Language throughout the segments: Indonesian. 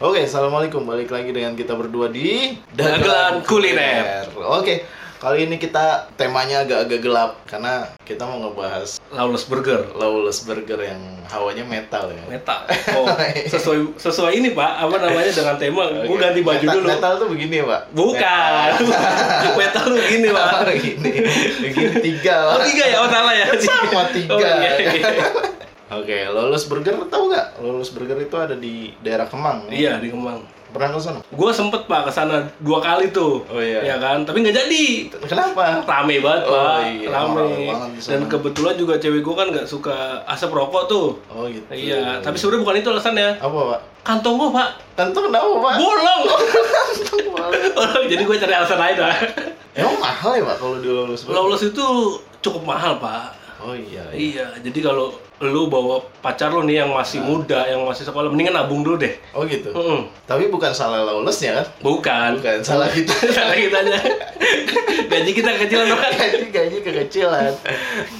Oke, assalamualaikum. Balik lagi dengan kita berdua di Dagelan Kuliner. Oke, kali ini kita temanya agak-agak gelap karena kita mau ngebahas Lawless Burger yang hawanya metal ya. Metal. Oh, sesuai ini Pak, apa namanya dengan tema. Okay. Gua ganti baju metal, dulu. Metal tuh begini ya Pak? Bukan. Metal tuh begini Pak. Begini tiga Pak. Oh tiga ya? Oh salah ya. Sama tiga. Okay. Oke, Lawless Burger tahu nggak? Lawless Burger itu ada di daerah Kemang. Iya, di Kemang. Pernah kesana? Gue sempet Pak kesana 2 kali tuh. Oh iya. Ya kan, tapi nggak jadi. Kenapa? Rame banget Pak. Oh, iya. Rame. Dan kebetulan juga cewek gue kan nggak suka asap rokok tuh. Oh gitu. Iya, tapi sebenarnya bukan itu alasannya. Apa Pak? Kantong gue Pak. Kantong kenapa Pak? Bolong. Jadi gue cari alasan lain Pak. Emang mahal ya Pak kalau di Lawless Burger? Lawless itu cukup mahal Pak. Oh iya, iya. Jadi kalau lu bawa pacar lu nih yang masih muda, yang masih sekolah, mendingan nabung dulu deh. Oh gitu. Mm-mm. Tapi bukan salah Lawlessnya kan? Bukan. Salah kita. Salah kitanya. Gaji kita kekecilan kan? Gaji kekecilan.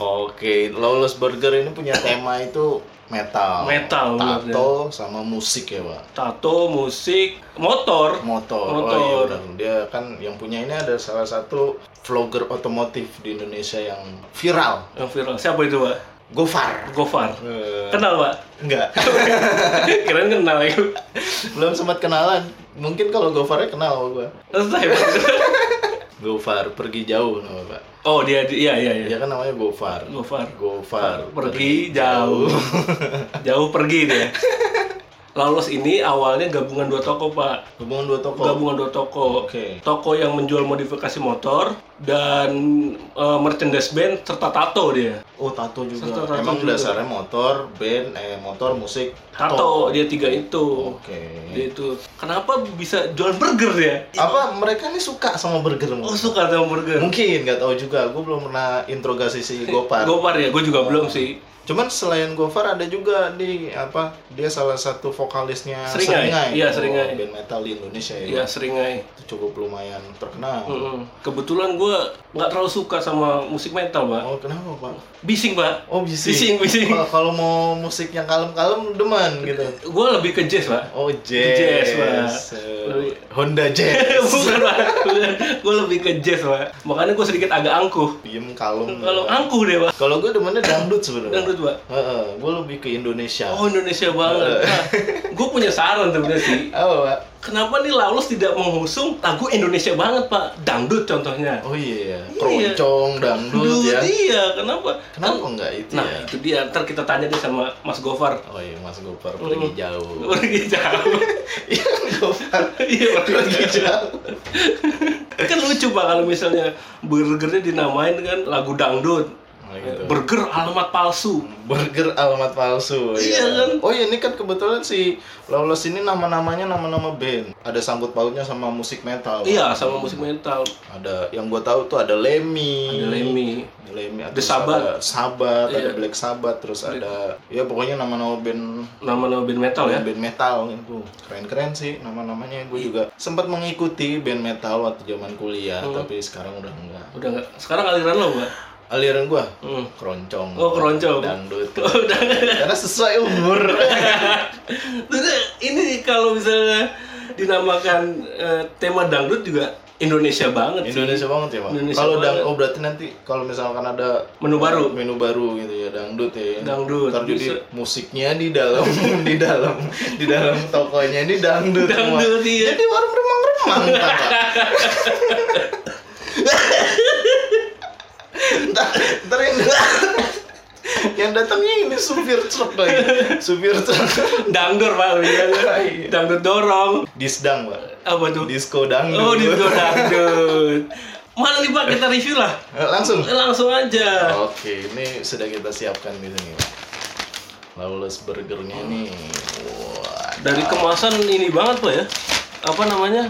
Oke, Lawless Burger ini punya tema itu metal, tato sama musik ya Pak. Tato, musik, motor. Oh, iya, dia kan yang punya ini ada salah satu vlogger otomotif di Indonesia yang viral. Siapa itu Pak? Gofar. Kenal Pak? Enggak. Keren kenal ya. Belum sempat kenalan. Mungkin kalau Gofarnya kenal sama gua. Gofar pergi jauh nama Pak. Oh iya. Dia kan namanya Gofar. Pergi jauh. Jauh pergi dia. Lawless ini awalnya gabungan 2 toko Pak. Gabungan dua toko. Okay. Toko yang menjual modifikasi motor dan merchandise band serta tato dia. Oh tato juga. Tato emang juga. Dasarnya motor, band, musik. Tato dia 3 itu. Oke. Dia itu. Kenapa bisa jual burger ya? Apa mereka nih suka sama burger? Oh suka sama burger. Mungkin nggak tahu juga. Gue belum pernah interogasi si Gopar. Gopar ya, gue juga belum sih. Cuman selain Gofar ada juga di dia salah satu vokalisnya Seringai. Iya, Seringai. Band metal di Indonesia ya. Iya, Seringai. Itu cukup lumayan terkenal. Kebetulan gue nggak terlalu suka sama musik metal, Pak. Oh, kenapa, Pak? Bising, Pak. Oh, bising. Kalau mau musik yang kalem-kalem demen gitu. Gue lebih ke jazz, Pak. Oh, jazz, Pak. Honda Jazz. Bukan, Pak. Gue lebih ke jazz, Pak. Makanya gue sedikit agak angkuh. Diem, kalem. Kalau angkuh deh, Pak. Kalau gue demennya dangdut sebenarnya. Gue lebih ke Indonesia. Oh Indonesia banget. Nah, gue punya saran sebenarnya sih. Apa? Kenapa nih Lawless tidak mengusung lagu Indonesia banget Pak? Dangdut contohnya. Oh iya. Keroncong, dangdut ya. Iya. Kenapa nggak itu? Nah ya? Itu dia. Ntar kita tanya deh sama Mas Gofar. Oh iya Mas Gofar pergi jauh. Iya Gofar. Iya pergi jauh. Kan lucu Pak kalau misalnya burgernya dinamain kan lagu dangdut. Gitu. Burger alamat palsu. Iya kan? Oh iya ini kan kebetulan si Lawless ini nama-nama band. Ada sangkut pautnya sama musik metal. Iya, sama musik metal. Ada yang gua tahu tuh ada Lemmy, ada Sabbath, iya. Ada Black Sabbath, terus ada ya pokoknya nama-nama band metal ya. Band metal itu. Keren-keren sih nama-namanya. Gua juga sempat mengikuti band metal waktu zaman kuliah, tapi sekarang udah enggak. Udah enggak. Sekarang aliran lo, Pak? Aliran gua keroncong. Oh, keroncong. Dangdut. Karena sesuai umur. Ini kalau misalnya dinamakan tema dangdut juga Indonesia banget ya Pak. Kalau dangdut berarti nanti kalau misalkan ada menu baru gitu ya dangdut ya. Dangdut. Ntar jadi musiknya di dalam di dalam tokonya ini dangdut. Dangdut iya. Jadi warung remang-remang Pak. Ntar yang datangnya ini supir truk dangdut Pak, dangdut dorong disdang Pak. Apa tuh? Disco dangdut. Mana nih Pak, kita review lah langsung aja. Oke, ini sudah kita siapkan di sini Pak. Lawless burgernya nih dari kemasan ini banget Pak ya, apa namanya,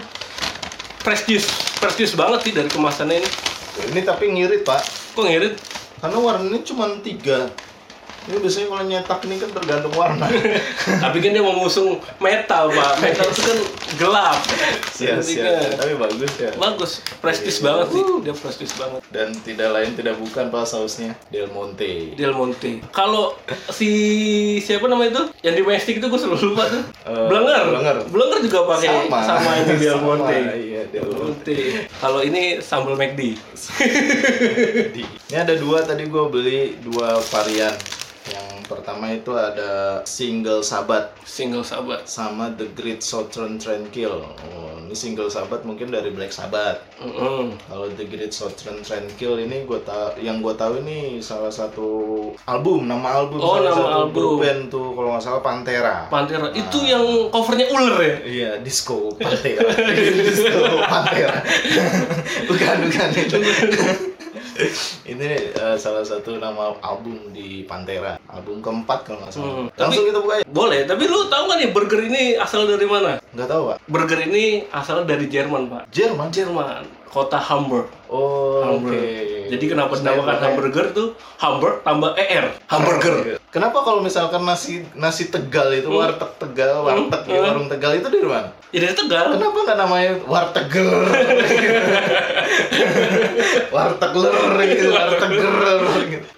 fresh juice banget sih dari kemasannya ini. Ini tapi ngirit Pak. Kok ngirit? Karena warnanya cuma 3 Ini biasanya kalau nyetak ini kan tergantung warna. Tapi kan dia mau mengusung metal, Pak. Metal itu kan gelap. Sia-sia. Tapi bagus ya. Bagus. Prestis banget sih. Dia prestis banget. Dan tidak lain tidak bukan Pak sausnya Del Monte. Del Monte. Kalau si siapa namanya itu? Yang di domestik itu gue selalu lupa tuh. Blenger juga pakai sama ini Del Monte. Iya, Del Monte. Kalau ini sambal McD. Ini ada dua tadi gue beli dua varian. Yang pertama itu ada Single Sabbath sama The Great Southern Tranquil. Oh, ini Single Sabbath mungkin dari Black Sabbath. Kalau The Great Southern Tranquil ini yang gue tahu ini salah satu album, nama album. Band tuh kalau nggak salah Pantera. Nah, itu yang covernya ular ya? Iya, disco Pantera. Bukan itu. Ini salah satu nama album di Pantera. Album keempat kalau nggak salah. Langsung kita buka ya? Boleh, tapi lu tahu nggak nih burger ini asal dari mana? Nggak tahu, Pak. Burger ini asal dari Jerman, Pak. Jerman. Kota Hamburg. Oh, oke. Okay. Jadi kenapa dinamakan hamburger tuh Hamburg tambah ER, hamburger. Kenapa kalau misalkan nasi Tegal itu warung Tegal itu dari mana? Ya dari Tegal. Kenapa nggak namanya warteger? warteger.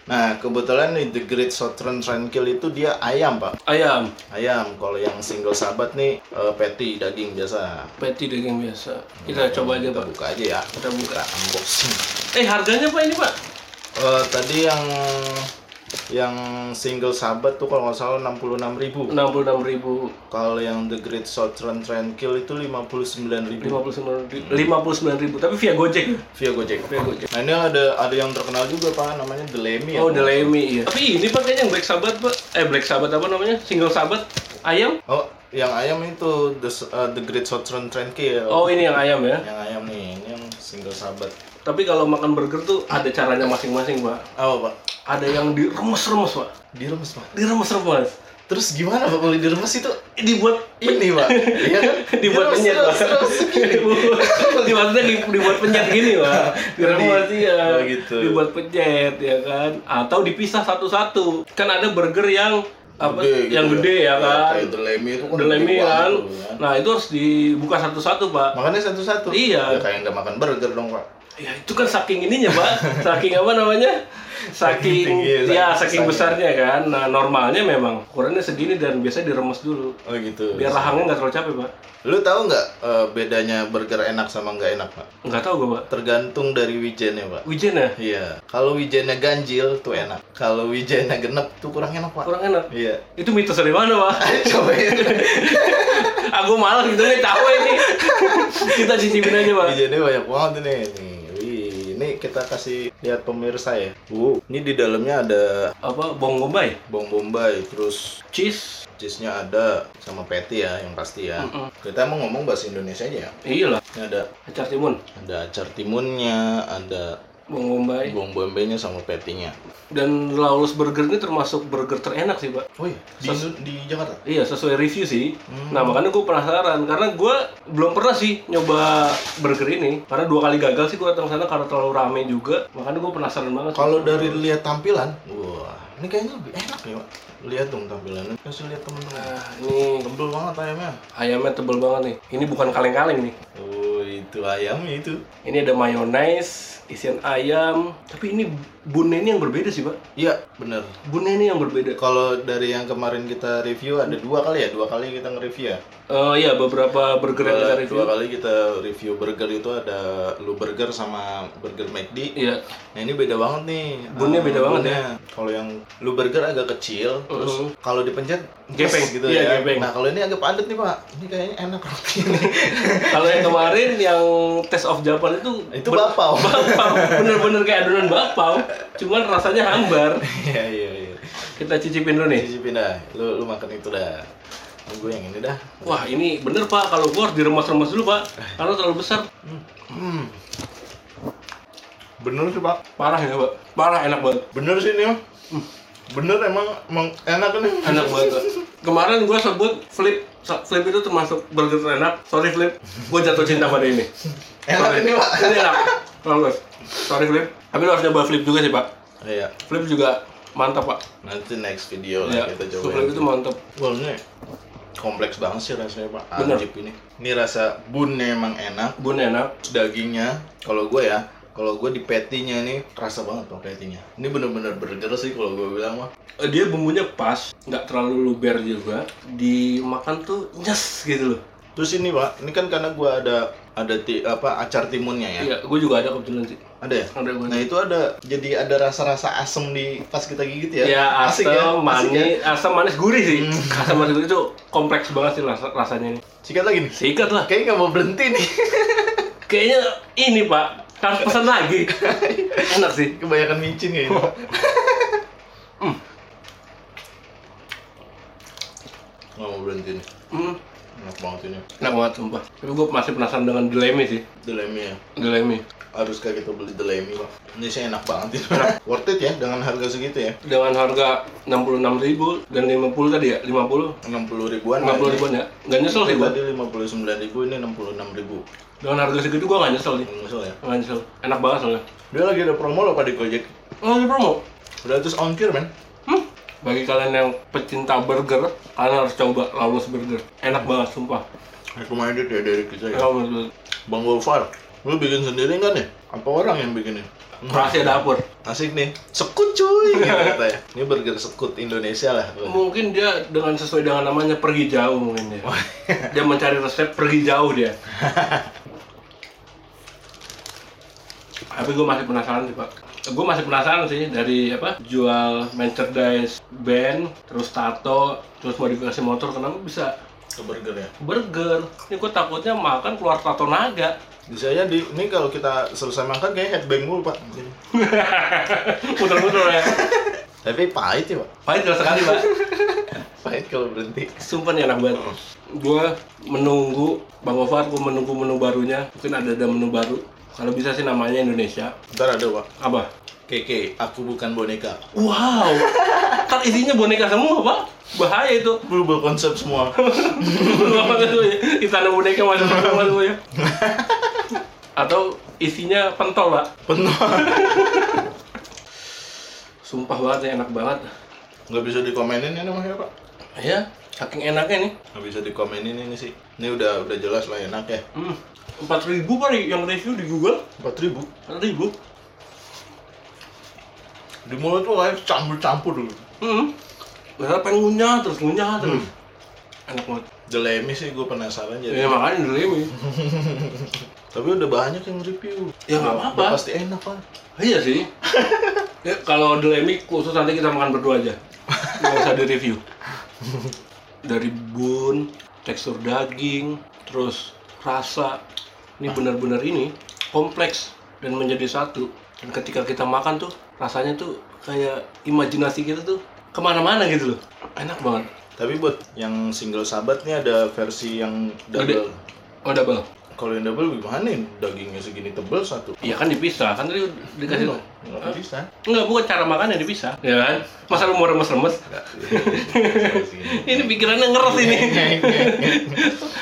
Nah, kebetulan nih The Great Southern Tranquil itu dia ayam, Pak. Ayam. Kalau yang Single Sabbath nih patty daging biasa. Kita coba aja, Pak. Buka aja ya. Kita buka unboxing. Harganya Pak ini, Pak? Tadi yang Single Sabbath tuh kalau nggak salah 66.000. Kalau yang The Great Southern Tranquil itu 59.000. 59.000. Tapi via Gojek. Nah, ini ada yang terkenal juga, Pak, namanya The Lemmy. Oh, The Lemmy, iya. Tapi ini pakainya yang Black Sabbath, Pak. Black Sabbath apa namanya? Single Sabbath ayam? Oh, yang ayam itu The Great Southern Tranquil. Oh, ini yang ayam ya? Yang ayam nih, ini yang Single Sabbath. Tapi kalau makan burger tuh ada caranya masing-masing, Pak. Apa, Pak? Ada yang diremes-remes, Pak. Diremes-remes. Terus gimana, Pak, kalau diremes itu? Dibuat ini, Pak. Iya kan? Dibuat penyet, Pak. Dibuat penyet gini, Pak. Diremes, iya. Dibuat penyet, ya kan? Atau dipisah satu-satu. Kan ada burger yang gede ya kan? Kayak The Lemmy itu kan. The Lemmy kan. Nah, itu harus dibuka satu-satu, Pak. Makannya satu-satu? Iya. Ya, kayak nggak makan burger dong, Pak. Ya itu kan saking ininya, Pak. Saking besarnya kan. Nah, normalnya memang ukurannya segini dan biasanya diremes dulu. Oh gitu. Biar rahangnya nggak terlalu capek, Pak. Lu tahu nggak bedanya burger enak sama nggak enak, Pak? Nggak tahu gue, Pak. Tergantung dari wijennya, Pak. Wijennya? Iya. Kalau wijennya ganjil tuh enak. Kalau wijennya genep tuh kurang enak, Pak. Kurang enak? Iya. Itu mitos dari mana, Pak? Coba ya. Aku malas gitu nih, tahu ini. Kita cicipin aja, Pak. Wijennya banyak banget nih. Ini kita kasih lihat pemirsa ya. Ini di dalamnya ada apa? Bawang bombay, terus cheese-nya ada sama patty ya, yang pasti ya. Kita mau ngomong bahasa Indonesia aja ya. Iyalah. Ada acar timun. Ada acar timunnya, ada bawang bombaynya sama patty-nya. Dan Lawless Burger ini termasuk burger terenak sih, Pak. Oh iya? Di Jakarta? Iya, sesuai review sih. Nah, makanya gue penasaran. Karena gue belum pernah sih nyoba burger ini. Karena 2 kali gagal sih gue datang sana karena terlalu rame juga. Makanya gue penasaran banget. Kalau dari lihat tampilan, wah, ini kayaknya lebih enak ya, Pak. Lihat dong tampilannya. Kasih lihat temen-temen. Nah, ini tebel banget ayamnya. Ayamnya tebel banget nih. Ini bukan kaleng-kaleng nih. Oh, itu ayamnya itu. Ini ada mayonnaise, isian ayam. Tapi ini bunnya ini yang berbeda sih, Pak. Iya, benar. Bunnya ini yang berbeda. Kalau dari yang kemarin kita review ada 2 kali kita nge-review ya. Iya, beberapa burger yang kita review. 2 kali kita review burger itu ada Lu Burger sama burger McD. Iya. Nah, ini beda banget nih. Bunnya beda banget ya. Kalau yang Lu Burger agak kecil. Terus kalau dipencet gepeng gitu ya. Gepeng. Nah, kalau ini agak padat nih, Pak. Ini kayaknya enak roti ini. Kalau yang kemarin yang Taste of Japan itu bapau. Bener-bener kayak adonan bapau, cuman rasanya hambar. Iya. Kita cicipin dulu nih. Cicipin dah. Lu makan itu dah. Gue yang ini dah. Wah, ini bener, Pak. Kalau gue harus diremas-remas dulu, Pak. Karena terlalu besar. Bener sih, Pak. Parah ya, Pak. Parah, enak banget. Bener sih ini, Pak. Bener emang enak kan? Enak banget. Kemarin gue sebut Flip itu termasuk burger enak. Sorry, Flip, gue jatuh cinta pada ini. Enak ini, Pak. Ini enak. Sorry, Flip. Tapi lo harus coba Flip juga sih, Pak. Iya. Flip juga mantap Pak. Nanti next video lah kita coba. Sup itu mantap. Wah, ini kompleks banget sih rasanya Pak. Bener. Ajib ini. Ini rasa bunnya emang enak. Bun enak. Dagingnya, kalau gue ya, kalau gue di patty-nya ini kerasa banget Pak patty-nya. Ini bener-bener burger sih kalau gue bilang Pak. Dia bumbunya pas, nggak terlalu luber juga. Dimakan tuh nyes gitu loh. Terus ini Pak, ini kan karena gue ada acar timunnya ya. Iya, gue juga ada kebetulan sih. Ada ya? Ada gue. Nah, itu ada jadi ada rasa-rasa asam di pas kita gigit ya. Iya, asam ya? Manis, ya? Asam manis gurih sih. Asam manis gurih itu kompleks banget sih rasanya nih. Sikat lagi nih. Sikat lah. Kayaknya nggak mau berhenti nih. Kayaknya ini Pak, harus pesan lagi. Enak sih, kebanyakan micin ya ini. Nggak mau berhenti nih. Enak banget ini. Enak banget sumpah. Tapi gue masih penasaran dengan The Lemmy sih. The Lemmy ya? The Lemmy. Haruskah kita beli The Lemmy Pak? Ini sih enak banget itu. Worth it ya dengan harga segitu ya? Dengan harga 66.000 dan 50 tadi ya? 50? 60 ribuan. 50 ribuan ya? Gak nyesel sih Pak? Tadi 59.000 ini 66.000. Dengan harga segitu gue gak nyesel sih. Gak nyesel ya? Gak nyesel. Enak banget soalnya. Dia lagi ada promo loh Pak di Gojek. Lagi promo? Udah terus ongkir men. Bagi kalian yang pecinta burger, kalian harus coba Lawless Burger. Enak banget, sumpah. Recommended ya dari kita ya? Betul. Bang Gofar, lu bikin sendiri kan ya? Apa orang yang bikinnya? Rahasia dapur. Asik nih, sekut cuy gitu katanya. Ini burger sekut Indonesia lah. Mungkin dia dengan sesuai dengan namanya pergi jauh mungkin ya. Dia mencari resep pergi jauh dia. Tapi gue masih penasaran sih Pak. Gue masih penasaran sih dari jual merchandise band, terus tato, terus modifikasi motor, kenapa bisa ke burger ya? Burger. Ini gue takutnya makan keluar tato naga. Bisa aja di ini kalau kita selesai makan kayak headbang dulu Pak. Putar-putar ya. Tapi pahit ya Pak. Pahit jelas sekali Pak. Pahit kalau berhenti. Sumpah nih enak banget. Gue menunggu Bang Gofar, gue menunggu menu barunya. Mungkin ada menu baru. Kalau bisa sih namanya Indonesia. Ntar ada Pak. Apa? Keke, aku bukan boneka. Wow. Kan isinya boneka semua Pak. Bahaya itu. Berubah konsep semua. Berubah itu ya. Istana boneka masuk ya. Atau isinya pentol Pak. Pentol. Sumpah banget ya, enak banget. Nggak bisa dikomenin ya namanya Pak. Iya. Saking enaknya nih. Nggak bisa dikomenin ini sih. Ini udah jelas lah enak ya. 4.000 kali yang review di Google. 4.000. Di mulut tuh kayak campur-campur dulu. Bener pengen ngunyah terus. Enak banget. The Lemmy sih gue penasaran jadi. Ya makanya The Lemmy. Tapi udah banyak yang review. Ya nggak apa-apa. Pasti enak Pak. Iya sih. Ya, kalau The Lemmy khusus nanti kita makan berdua aja. Nggak usah di review. Dari bun, tekstur daging, terus rasa. Ini benar-benar ini kompleks dan menjadi satu. Dan ketika kita makan tuh rasanya tuh kayak imajinasi kita tuh kemana-mana gitu loh. Enak banget. Tapi buat yang single sabbat nih ada versi yang double. Oh double. Kalau yang double gimana nih? Dagingnya segini tebel satu. Iya kan dipisah. Kan tadi dikasih tuh. Enggak dipisah. Enggak, bukan cara makannya dipisah. Ya kan? Masa lu mau remes-remes? Ini pikirannya ngeres ini.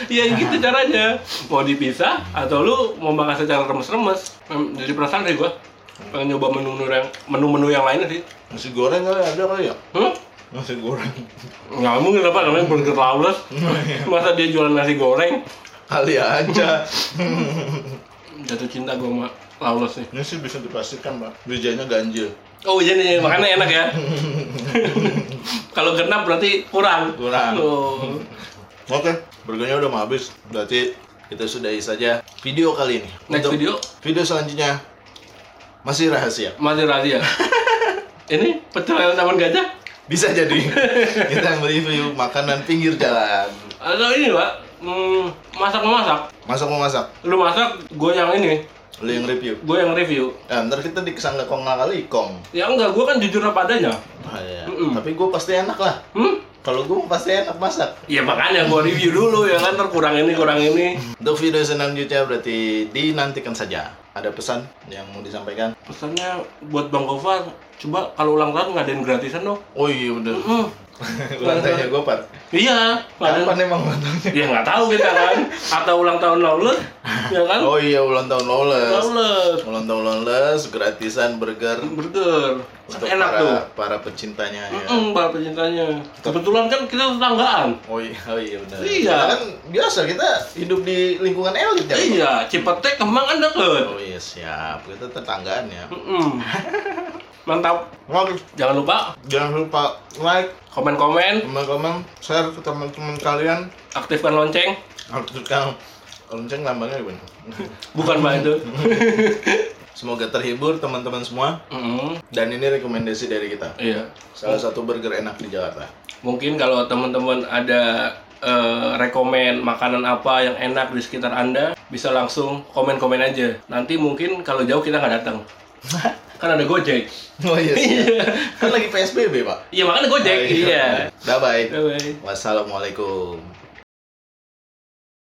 Ya gitu caranya. Mau dipisah atau lu mau makan secara remes-remes. Jadi perasaan deh gua. Pengen nyoba menu-menu yang lainnya sih. Nasi goreng kali ada kali ya? Nasi goreng. Enggak mungkin apa namanya burger Lawless. Masa dia jualan nasi goreng? Kali aja. Jatuh cinta gue sama Lawless nih. Ini sih bisa dipastikan Pak, bijanya ganjil. Oh iya nih, makannya enak ya. Kalau genap berarti kurang. Oh. Oke, burgernya udah mau habis. Berarti kita sudahi saja video kali ini. Next untuk video selanjutnya masih rahasia. Ini pecel ayam Taman Gajah? Bisa jadi. Kita nge-review makanan pinggir jalan. Atau ini Pak, masak-memasak. Lu masak, gue yang ini. Lu yang review. Gue yang review. Ya, ntar kita dikesanggak kong nggak kali kong. Ya enggak, gue kan jujur apa adanya. Ah, ya. Tapi gue pasti enak lah. Kalau gue pasti enak masak. Ya makanya gue review dulu ya kan, ntar kurang ini. Untuk video selanjutnya berarti dinantikan saja. Ada pesan yang mau disampaikan? Pesannya buat Bang Gofar, coba kalau ulang tahun ngadain gratisan dong. Oh iya bener. Ulang tahunnya Gofar? Iya. Kapan emang ulang tahunnya? Ya nggak tahu kita kan. Atau ulang tahun Lawless. Ya kan? Oh iya, ulang tahun Lawless. Ulang tahun Lawless, gratisan burger. Untuk enak tuh para pecintanya ya. Para pecintanya. Kebetulan kan kita tetanggaan. Oh iya benar. Iya kan biasa kita hidup di lingkungan elit ya. Iya, Cipete, Kemang kan deket. Oh iya siap, kita tetanggaan ya. Mantap. Jangan lupa like, komen, share ke teman-teman kalian, aktifkan lonceng lambangnya gimana? Bukan Pak itu. Semoga terhibur teman-teman semua. Dan ini rekomendasi dari kita. Iya. Salah satu burger enak di Jakarta. Mungkin kalau teman-teman ada rekomen makanan apa yang enak di sekitar Anda, bisa langsung komen aja. Nanti mungkin kalau jauh kita nggak datang. Kan ada Gojek. Oh yes, iya. Kan lagi PSBB, Pak. Iya, makanya Gojek. Iya. Bye-bye. Wassalamualaikum.